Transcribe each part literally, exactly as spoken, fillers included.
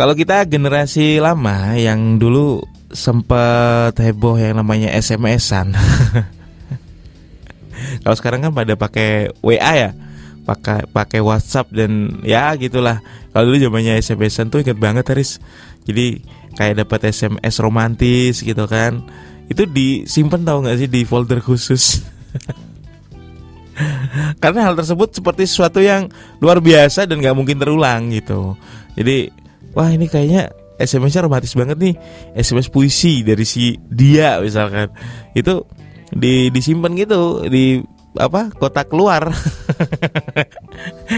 Kalau kita generasi lama yang dulu sempat heboh yang namanya S M S-an. Kalau sekarang kan pada pakai W A ya, pakai pakai WhatsApp dan ya gitulah. Kalau dulu zamannya S M S-an tuh ingat banget Haris. Jadi kayak dapat S M S romantis gitu kan. Itu disimpan tahu nggak sih di folder khusus? Karena hal tersebut seperti sesuatu yang luar biasa dan nggak mungkin terulang gitu. Jadi wah ini kayaknya S M S-nya romantis banget nih, S M S puisi dari si dia misalkan. Itu di disimpan gitu di apa kotak keluar.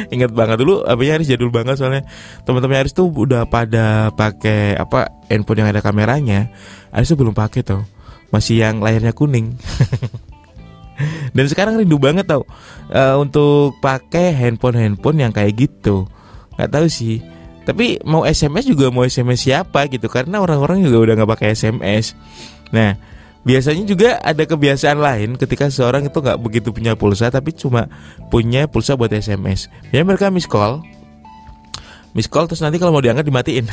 Ingat banget dulu, apanya Haris jadul banget soalnya teman-teman Haris tuh udah pada pakai apa handphone yang ada kameranya. Haris tuh belum pakai tuh, masih yang layarnya kuning. Dan sekarang rindu banget tau uh, untuk pakai handphone-handphone yang kayak gitu. Nggak tahu sih. Tapi mau S M S juga mau S M S siapa gitu, karena orang-orang juga udah nggak pakai S M S. Nah, biasanya juga ada kebiasaan lain ketika seorang itu nggak begitu punya pulsa, tapi cuma punya pulsa buat S M S. Biasanya mereka miss call, miss call terus nanti kalau mau diangkat dimatiin.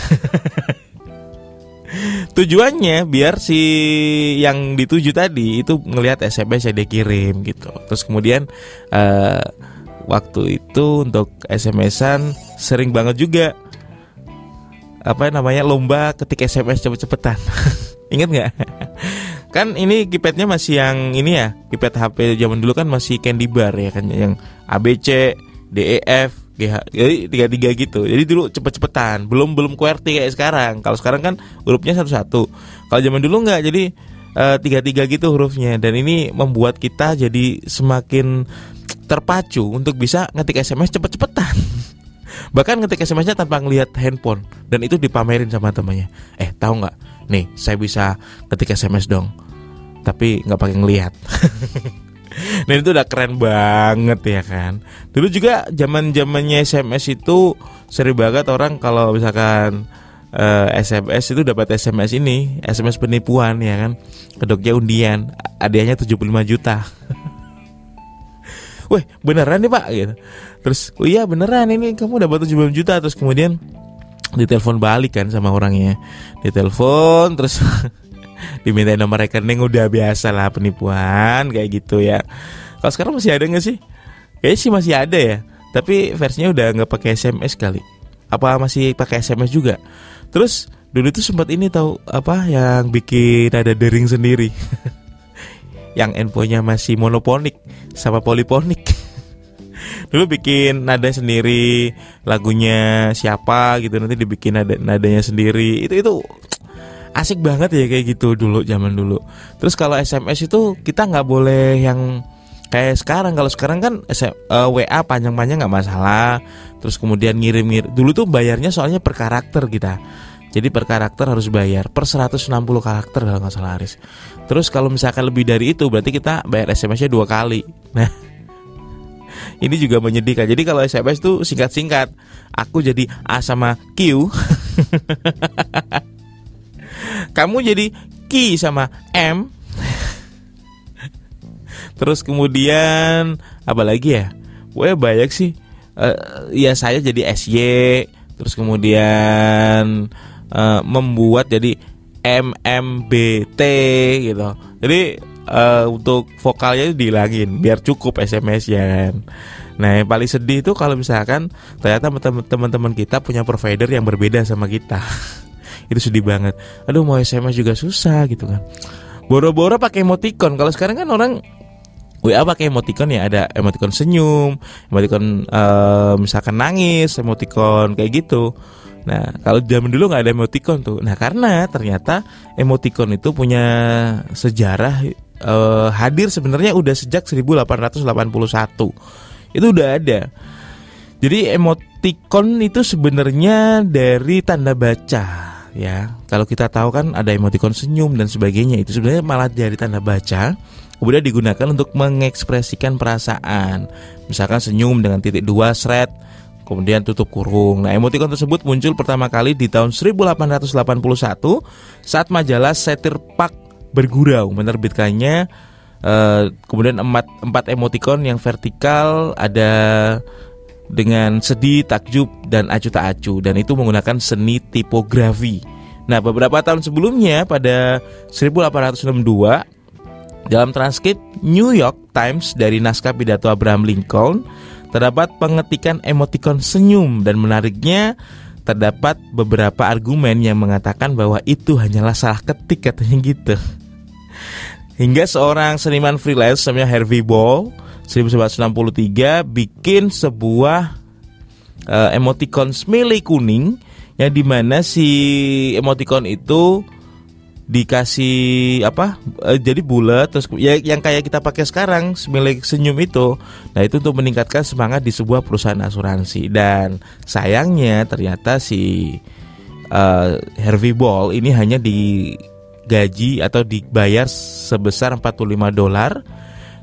Tujuannya biar si yang dituju tadi itu ngelihat S M S yang dikirim gitu. Terus kemudian uh, waktu itu untuk S M S-an sering banget juga apa namanya lomba ketik S M S cepet-cepetan. Ingat nggak? Kan ini keypadnya masih yang ini ya, keypad H P zaman dulu kan masih candy bar ya kan, yang A B C, D E F, G H, jadi tiga-tiga gitu. Jadi dulu cepet-cepetan, belum belum QWERTY kayak sekarang. Kalau sekarang kan hurufnya satu-satu. Kalau zaman dulu nggak, jadi uh, tiga-tiga gitu hurufnya. Dan ini membuat kita jadi semakin terpacu untuk bisa ngetik S M S cepet-cepetan. Bahkan ngetik S M S-nya tanpa ngelihat handphone, dan itu dipamerin sama temannya. Eh, tahu nggak? Nih, saya bisa ngetik S M S dong, tapi nggak pakai ngelihat. Nah itu udah keren banget ya kan. Dulu juga zaman zamannya S M S itu sering banget orang kalau misalkan uh, S M S itu dapat S M S ini, S M S penipuan ya kan, kedoknya undian, hadiahnya tujuh puluh lima juta. Weh beneran nih pak gitu. Terus oh iya beneran ini kamu dapat tujuh puluh juta. Terus kemudian ditelepon balik kan sama orangnya, ditelepon terus diminta nomor rekening. Udah biasa lah penipuan kayak gitu ya. Kalau sekarang masih ada gak sih? Kayaknya sih masih ada ya, tapi versinya udah gak pakai S M S kali. Apa masih pakai S M S juga? Terus dulu tuh sempat ini tahu apa yang bikin ada dering sendiri. Yang handphonenya masih monoponik sama poliponik. Dulu bikin nada sendiri, lagunya siapa gitu nanti dibikin nada nadanya sendiri. Itu itu asik banget ya kayak gitu dulu zaman dulu. Terus kalau S M S itu kita nggak boleh yang kayak sekarang. Kalau sekarang kan W A panjang-panjang nggak masalah. Terus kemudian ngirim-ngirim. Dulu tuh bayarnya soalnya per karakter kita. Jadi per karakter harus bayar per seratus enam puluh karakter kalau nggak salah Haris. Terus kalau misalkan lebih dari itu berarti kita bayar S M S-nya dua kali. Nah ini juga menyedihkan. Jadi kalau S M S tuh singkat-singkat, aku jadi A sama Q. Kamu jadi Ki sama M. Terus kemudian apa lagi ya? Wah banyak sih. uh, Ya saya jadi S Y. Terus kemudian Uh, membuat jadi M M B T gitu. Jadi uh, untuk vokalnya dihilangin biar cukup S M S ya kan. Nah yang paling sedih itu kalau misalkan ternyata teman-teman kita punya provider yang berbeda sama kita. Itu sedih banget. Aduh mau S M S juga susah gitu kan. Boro-boro pakai emoticon. Kalau sekarang kan orang W A pakai emoticon ya, ada emoticon senyum, emoticon uh, misalkan nangis, emoticon kayak gitu. Nah kalau zaman dulu nggak ada emoticon tuh. Nah karena ternyata emoticon itu punya sejarah uh, hadir sebenarnya udah sejak seribu delapan ratus delapan puluh satu. Itu udah ada. Jadi emoticon itu sebenarnya dari tanda baca. Ya, kalau kita tahu kan ada emotikon senyum dan sebagainya, itu sebenarnya malah dari tanda baca, kemudian digunakan untuk mengekspresikan perasaan. Misalkan senyum dengan titik dua seret, kemudian tutup kurung. Nah, emotikon tersebut muncul pertama kali di tahun seribu delapan ratus delapan puluh satu saat majalah satir Puck bergurau menerbitkannya. Kemudian empat, empat emotikon yang vertikal, ada dengan sedih, takjub, dan acuh tak acuh. Dan itu menggunakan seni tipografi. Nah, beberapa tahun sebelumnya pada seribu delapan ratus enam puluh dua, dalam transkrip New York Times dari naskah pidato Abraham Lincoln terdapat pengetikan emotikon senyum, dan menariknya terdapat beberapa argumen yang mengatakan bahwa itu hanyalah salah ketik, katanya gitu. Hingga seorang seniman freelance namanya Harvey Ball seribu sembilan ratus enam puluh tiga bikin sebuah uh, emotikon smiley kuning, yang dimana si emotikon itu dikasih apa eh, jadi bulat, terus ya, yang kayak kita pakai sekarang milik senyum itu. Nah, itu untuk meningkatkan semangat di sebuah perusahaan asuransi. Dan sayangnya ternyata si uh, Harvey Ball ini hanya digaji atau dibayar sebesar empat puluh lima dolar,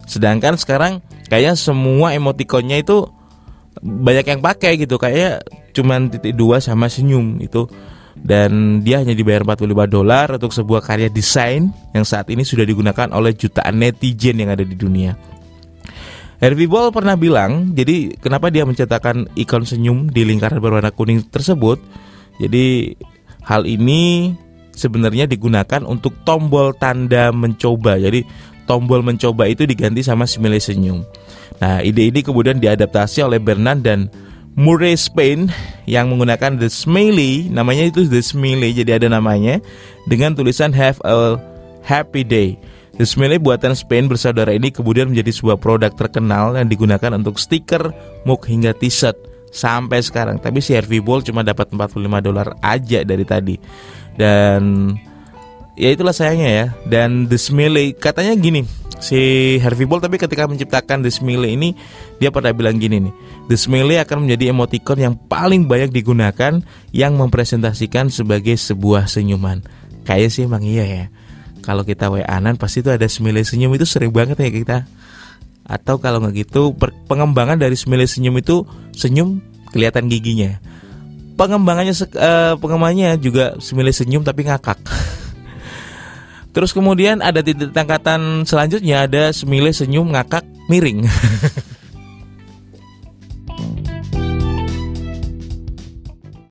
sedangkan sekarang kayaknya semua emotikonnya itu banyak yang pakai gitu, kayak cuman titik dua sama senyum itu. Dan dia hanya dibayar empat puluh lima dolar untuk sebuah karya desain yang saat ini sudah digunakan oleh jutaan netizen yang ada di dunia. Harvey Ball pernah bilang, jadi kenapa dia mencetakkan ikon senyum di lingkaran berwarna kuning tersebut? Jadi hal ini sebenarnya digunakan untuk tombol tanda mencoba. Jadi tombol mencoba itu diganti sama simile senyum. Nah, ide ini kemudian diadaptasi oleh Bernard dan Murray Spain yang menggunakan the smiley, namanya itu the smiley, jadi ada namanya, dengan tulisan have a happy day. The smiley buatan Spain bersaudara ini kemudian menjadi sebuah produk terkenal yang digunakan untuk stiker, mug, hingga t-shirt sampai sekarang. Tapi si Harvey Ball cuma dapat empat puluh lima dolar aja dari tadi. Dan ya itulah sayangnya ya. Dan the smiley, katanya gini, si Harvey Ball tapi ketika menciptakan the smiley ini, dia pernah bilang gini nih, the smiley akan menjadi emotikon yang paling banyak digunakan, yang mempresentasikan sebagai sebuah senyuman. Kayaknya sih emang iya ya. Kalau kita W A-an pasti itu ada smiley senyum, itu sering banget ya kita. Atau kalau nggak gitu, pengembangan dari smiley senyum itu, senyum kelihatan giginya. Pengembangannya uh, pengembangannya juga smiley senyum tapi ngakak. Terus kemudian ada titik tangkatan selanjutnya, ada semile senyum ngakak miring.